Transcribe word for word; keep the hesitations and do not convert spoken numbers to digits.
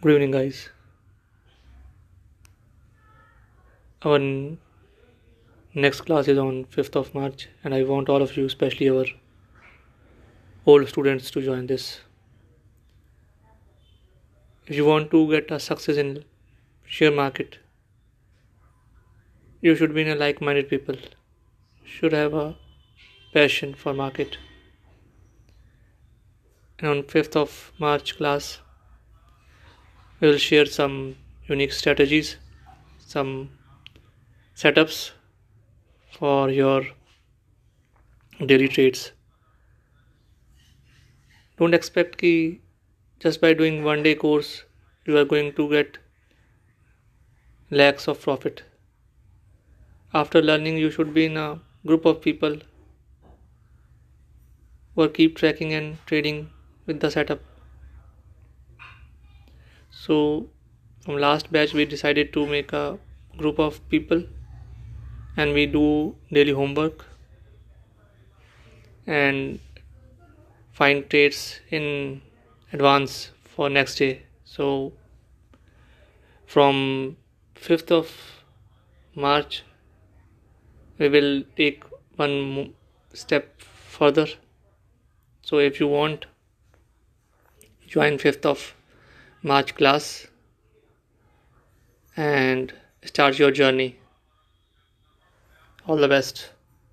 Good evening, guys. Our next class is on fifth of March, and I want all of you, especially our old students, to join this. If you want to get a success in share market, you should be in a like-minded people, should have a passion for market. And on fifth of March class, we will share some unique strategies, some setups for your daily trades. Don't expect that just by doing one day course, you are going to get lakhs of profit. After learning, you should be in a group of people who are keep tracking and trading with the setup. So from last batch, we decided to make a group of people, and we do daily homework and find trades in advance for next day. So from fifth of March, we will take one step further. So if you want, join fifth of March class and start your journey. All the best.